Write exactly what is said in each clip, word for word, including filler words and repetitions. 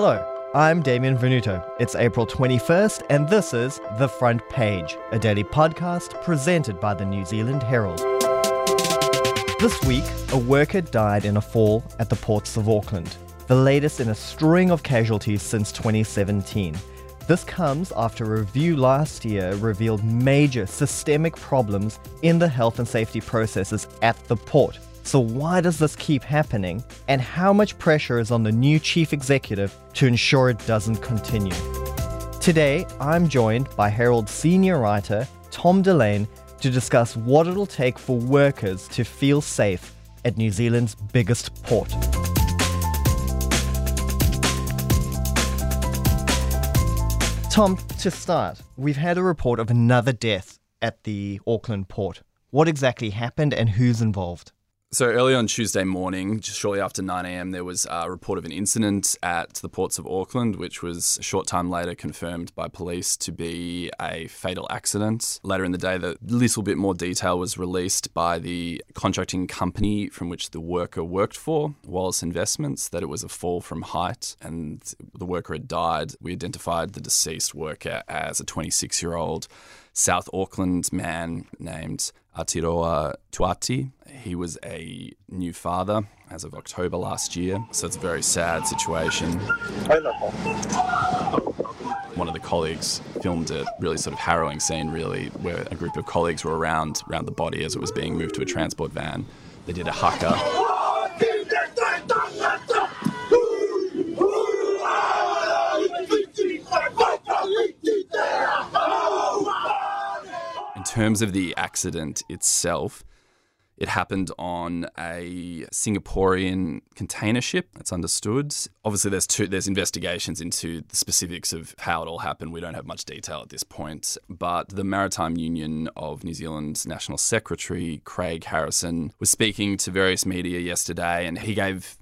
Hello, I'm Damien Venuto. It's April twenty-first, and this is The Front Page, a daily podcast presented by the New Zealand Herald. This week, a worker died in a fall at the Ports of Auckland, the latest in a string of casualties since twenty seventeen. This comes after a review last year revealed major systemic problems in the health and safety processes at the port. So why does this keep happening, and how much pressure is on the new chief executive to ensure it doesn't continue? Today, I'm joined by Herald senior writer Tom Dillane to discuss what it'll take for workers to feel safe at New Zealand's biggest port. Tom, to start, we've had a report of another death at the Auckland port. What exactly happened and who's involved? So early on Tuesday morning, just shortly after nine a.m, there was a report of an incident at the Ports of Auckland, which was a short time later confirmed by police to be a fatal accident. Later in the day, a little bit more detail was released by the contracting company from which the worker worked for, Wallace Investments, that it was a fall from height and the worker had died. We identified the deceased worker as a twenty-six-year-old South Auckland man named Atiroa Tuaiti. He was a new father as of October last year, so it's a very sad situation. One of the colleagues filmed a really sort of harrowing scene, really, where a group of colleagues were around, around the body as it was being moved to a transport van. They did a haka. In terms of the accident itself, it happened on a Singaporean container ship. That's understood. Obviously, there's two, there's investigations into the specifics of how it all happened. We don't have much detail at this point. But the Maritime Union of New Zealand's National Secretary, Craig Harrison, was speaking to various media yesterday, and he gave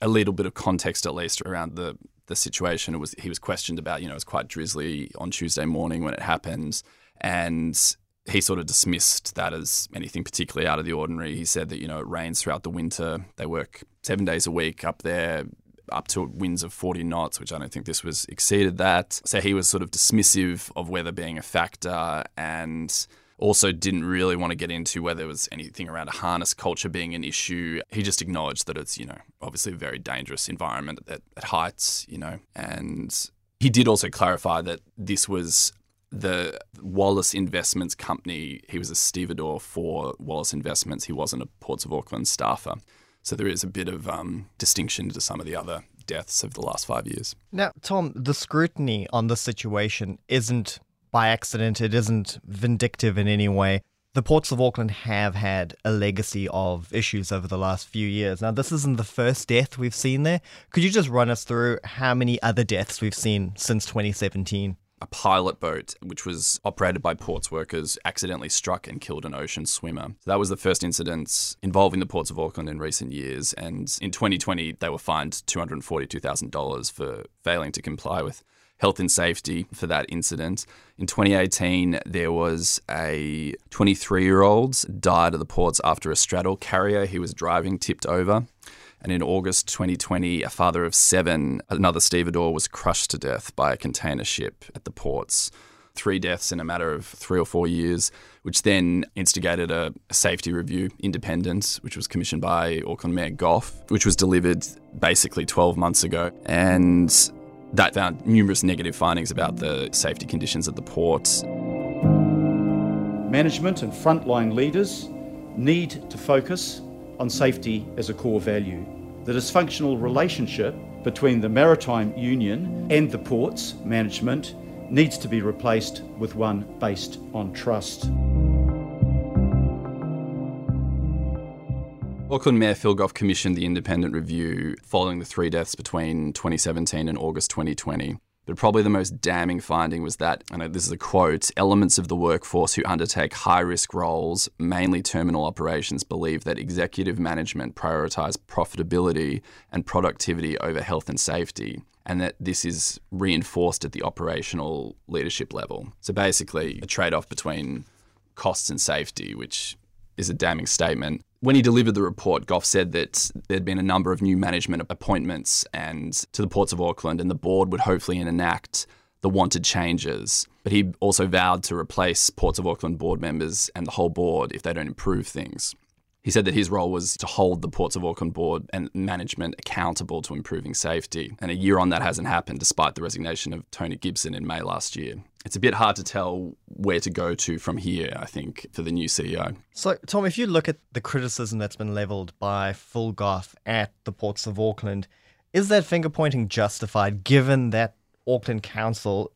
a little bit of context, at least, around the, the situation. It was, he was questioned about, you know, it was quite drizzly on Tuesday morning when it happened, and he sort of dismissed that as anything particularly out of the ordinary. He said that, you know, it rains throughout the winter. They work seven days a week up there, up to winds of forty knots, which I don't think this was exceeded that. So he was sort of dismissive of weather being a factor, and also didn't really want to get into whether there was anything around a harness culture being an issue. He just acknowledged that it's, you know, obviously a very dangerous environment at, at heights, you know. And he did also clarify that this was the Wallace Investments company. He was a stevedore for Wallace Investments. He wasn't a Ports of Auckland staffer. So there is a bit of um, distinction to some of the other deaths of the last five years. Now, Tom, the scrutiny on this situation isn't by accident. It isn't vindictive in any way. The Ports of Auckland have had a legacy of issues over the last few years. Now, this isn't the first death we've seen there. Could you just run us through how many other deaths we've seen since twenty seventeen? A pilot boat, which was operated by ports workers, accidentally struck and killed an ocean swimmer. So that was the first incident involving the Ports of Auckland in recent years. And in twenty twenty, they were fined two hundred forty-two thousand dollars for failing to comply with health and safety for that incident. In twenty eighteen, there was a twenty-three-year-old died at the ports after a straddle carrier he was driving tipped over. And in August twenty twenty, a father of seven, another stevedore, was crushed to death by a container ship at the ports. Three deaths in a matter of three or four years, which then instigated a safety review, independent, which was commissioned by Auckland Mayor Goff, which was delivered basically twelve months ago. And that found numerous negative findings about the safety conditions at the ports. Management and frontline leaders need to focus on safety as a core value. The dysfunctional relationship between the Maritime Union and the ports management needs to be replaced with one based on trust. Auckland Mayor Phil Goff commissioned the independent review following the three deaths between twenty seventeen and August twenty twenty. But probably the most damning finding was that, and this is a quote, elements of the workforce who undertake high-risk roles, mainly terminal operations, believe that executive management prioritise profitability and productivity over health and safety, and that this is reinforced at the operational leadership level. So basically, a trade-off between costs and safety, which is a damning statement. When he delivered the report, Goff said that there'd been a number of new management appointments and to the Ports of Auckland, and the board would hopefully enact the wanted changes. But he also vowed to replace Ports of Auckland board members and the whole board if they don't improve things. He said that his role was to hold the Ports of Auckland board and management accountable to improving safety. And a year on, that hasn't happened, despite the resignation of Tony Gibson in May last year. It's a bit hard to tell where to go to from here, I think, for the new C E O. So, Tom, if you look at the criticism that's been levelled by Phil Goff at the Ports of Auckland, is that finger-pointing justified, given that Auckland Council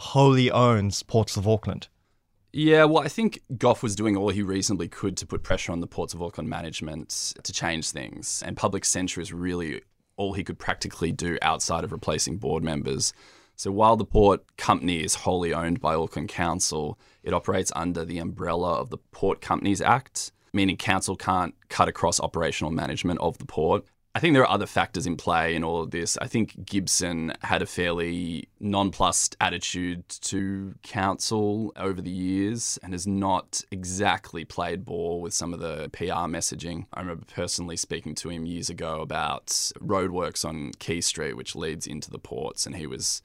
wholly owns Ports of Auckland? Yeah, well, I think Goff was doing all he reasonably could to put pressure on the Ports of Auckland management to change things. And public censure is really all he could practically do outside of replacing board members. So while the port company is wholly owned by Auckland Council, it operates under the umbrella of the Port Companies Act, meaning council can't cut across operational management of the port. I think there are other factors in play in all of this. I think Gibson had a fairly nonplussed attitude to council over the years and has not exactly played ball with some of the P R messaging. I remember personally speaking to him years ago about roadworks on Quay Street, which leads into the ports, and he was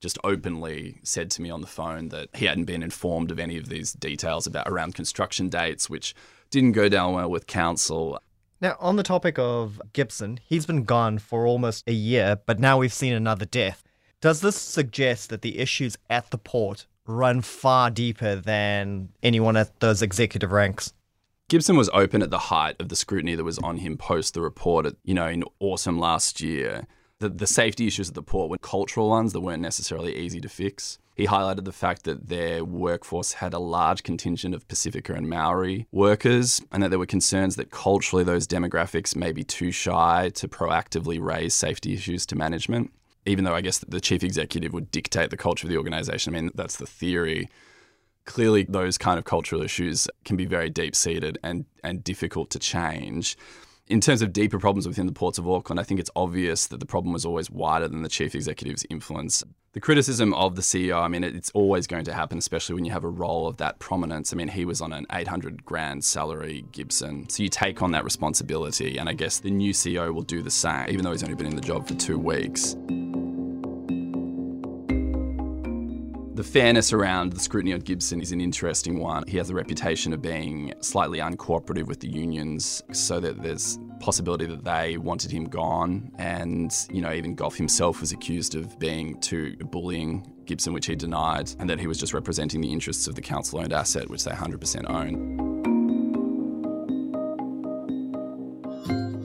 just openly said to me on the phone that he hadn't been informed of any of these details about around construction dates, which didn't go down well with council. Now, on the topic of Gibson, he's been gone for almost a year, but now we've seen another death. Does this suggest that the issues at the port run far deeper than anyone at those executive ranks? Gibson was open at the height of the scrutiny that was on him post the report, at, you know, in autumn last year. The, the safety issues at the port were cultural ones that weren't necessarily easy to fix. He highlighted the fact that their workforce had a large contingent of Pasifika and Maori workers, and that there were concerns that culturally those demographics may be too shy to proactively raise safety issues to management, even though I guess the chief executive would dictate the culture of the organisation. I mean, that's the theory. Clearly, those kind of cultural issues can be very deep-seated and, and difficult to change. In terms of deeper problems within the Ports of Auckland, I think it's obvious that the problem was always wider than the chief executive's influence. The criticism of the C E O, I mean, it's always going to happen, especially when you have a role of that prominence. I mean, he was on an eight hundred grand salary, Gibson. So you take on that responsibility, and I guess the new C E O will do the same, even though he's only been in the job for two weeks. The fairness around the scrutiny on Gibson is an interesting one. He has a reputation of being slightly uncooperative with the unions, so that there's possibility that they wanted him gone. And, you know, even Goff himself was accused of being too bullying Gibson, which he denied, and that he was just representing the interests of the council-owned asset, which they one hundred percent own.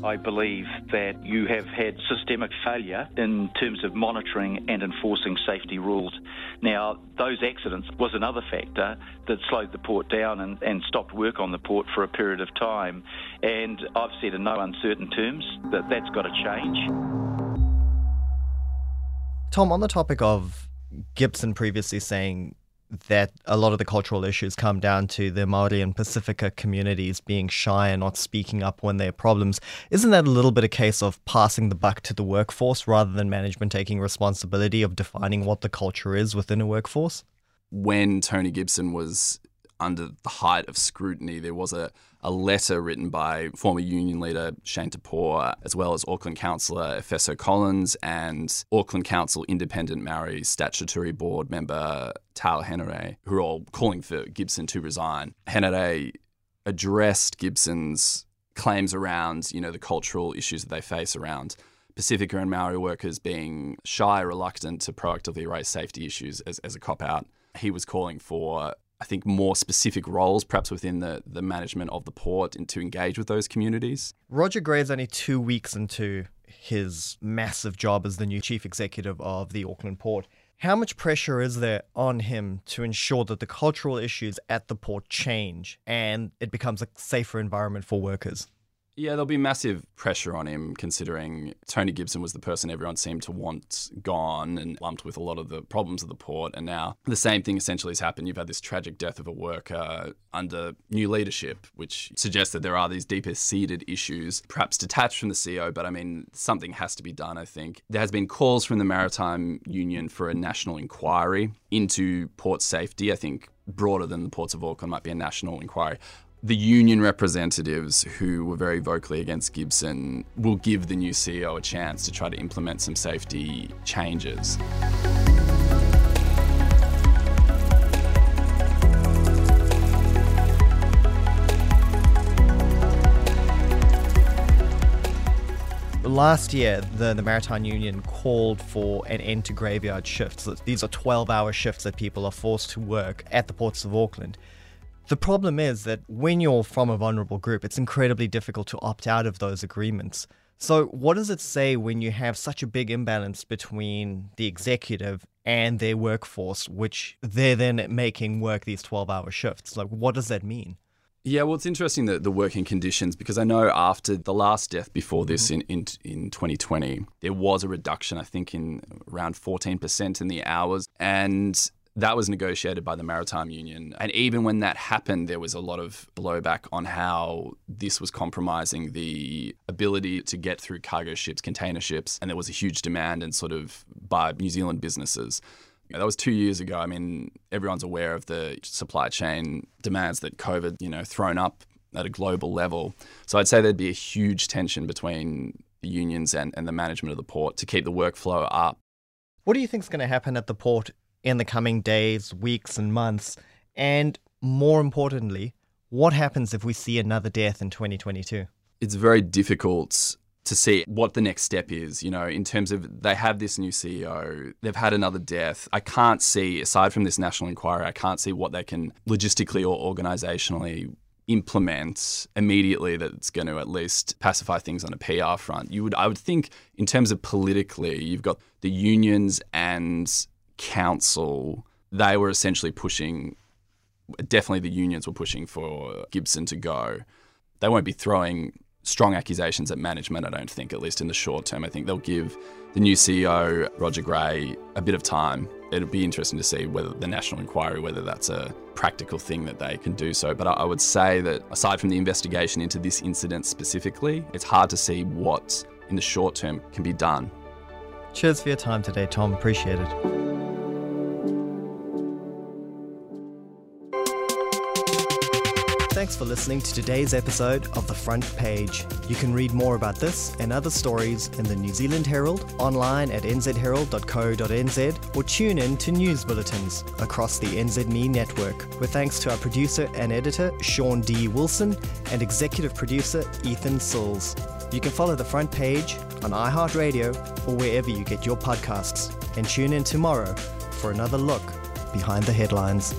I believe that you have had systemic failure in terms of monitoring and enforcing safety rules. Now, those accidents was another factor that slowed the port down and, and stopped work on the port for a period of time. And I've said in no uncertain terms that that's got to change. Tom, on the topic of Gibson previously saying that a lot of the cultural issues come down to the Māori and Pasifika communities being shy and not speaking up when there are problems, isn't that a little bit a case of passing the buck to the workforce rather than management taking responsibility of defining what the culture is within a workforce? When Tony Gibson was under the height of scrutiny, there was a, a letter written by former union leader Shane Tapor, as well as Auckland councillor Efeso Collins and Auckland Council Independent Maori Statutory Board member Tal Henare, who are all calling for Gibson to resign. Henare addressed Gibson's claims around, you know, the cultural issues that they face around Pasifika and Maori workers being shy, reluctant to proactively raise safety issues as, as a cop-out. He was calling for, I think, more specific roles, perhaps within the, the management of the port, and to engage with those communities. Roger Gray is only two weeks into his massive job as the new chief executive of the Auckland Port. How much pressure is there on him to ensure that the cultural issues at the port change and it becomes a safer environment for workers? Yeah, there'll be massive pressure on him, considering Tony Gibson was the person everyone seemed to want gone and lumped with a lot of the problems of the port. And now the same thing essentially has happened. You've had this tragic death of a worker under new leadership, which suggests that there are these deeper-seated issues, perhaps detached from the C E O, but I mean, something has to be done, I think. There has been calls from the Maritime Union for a national inquiry into port safety, I think, broader than the Ports of Auckland, might be a national inquiry. The union representatives who were very vocally against Gibson will give the new C E O a chance to try to implement some safety changes. Last year, the, the Maritime Union called for an end to graveyard shifts. These are twelve-hour shifts that people are forced to work at the ports of Auckland. The problem is that when you're from a vulnerable group, it's incredibly difficult to opt out of those agreements. So what does it say when you have such a big imbalance between the executive and their workforce, which they're then making work these twelve-hour shifts? Like, what does that mean? Yeah, well, it's interesting that the working conditions, because I know after the last death before this in, in in twenty twenty, there was a reduction, I think, in around fourteen percent in the hours. And that was negotiated by the Maritime Union. And even when that happened, there was a lot of blowback on how this was compromising the ability to get through cargo ships, container ships. And there was a huge demand and sort of by New Zealand businesses. That was two years ago. I mean, everyone's aware of the supply chain demands that COVID, you know, thrown up at a global level. So I'd say there'd be a huge tension between the unions and, and the management of the port to keep the workflow up. What do you think is going to happen at the port in the coming days, weeks and months? And more importantly, what happens if we see another death in twenty twenty-two? It's very difficult to see what the next step is, you know, in terms of they have this new C E O, they've had another death. I can't see, aside from this national inquiry, I can't see what they can logistically or organisationally implement immediately that's going to at least pacify things on a P R front. You would, I would think in terms of politically, you've got the unions and council, they were essentially pushing, definitely the unions were pushing for Gibson to go. They won't be throwing strong accusations at management, I don't think, at least in the short term. I think they'll give the new C E O, Roger Gray, a bit of time. It'll be interesting to see whether the national inquiry, whether that's a practical thing that they can do so. But I would say that aside from the investigation into this incident specifically, it's hard to see what in the short term can be done. Cheers for your time today, Tom. Appreciate it. Thanks for listening to today's episode of The Front Page. You can read more about this and other stories in the New Zealand Herald, online at n z herald dot co dot n z, or tune in to news bulletins across the N Z M E network, with thanks to our producer and editor, Sean D. Wilson, and executive producer, Ethan Sills. You can follow The Front Page on iHeartRadio or wherever you get your podcasts, and tune in tomorrow for another look behind the headlines.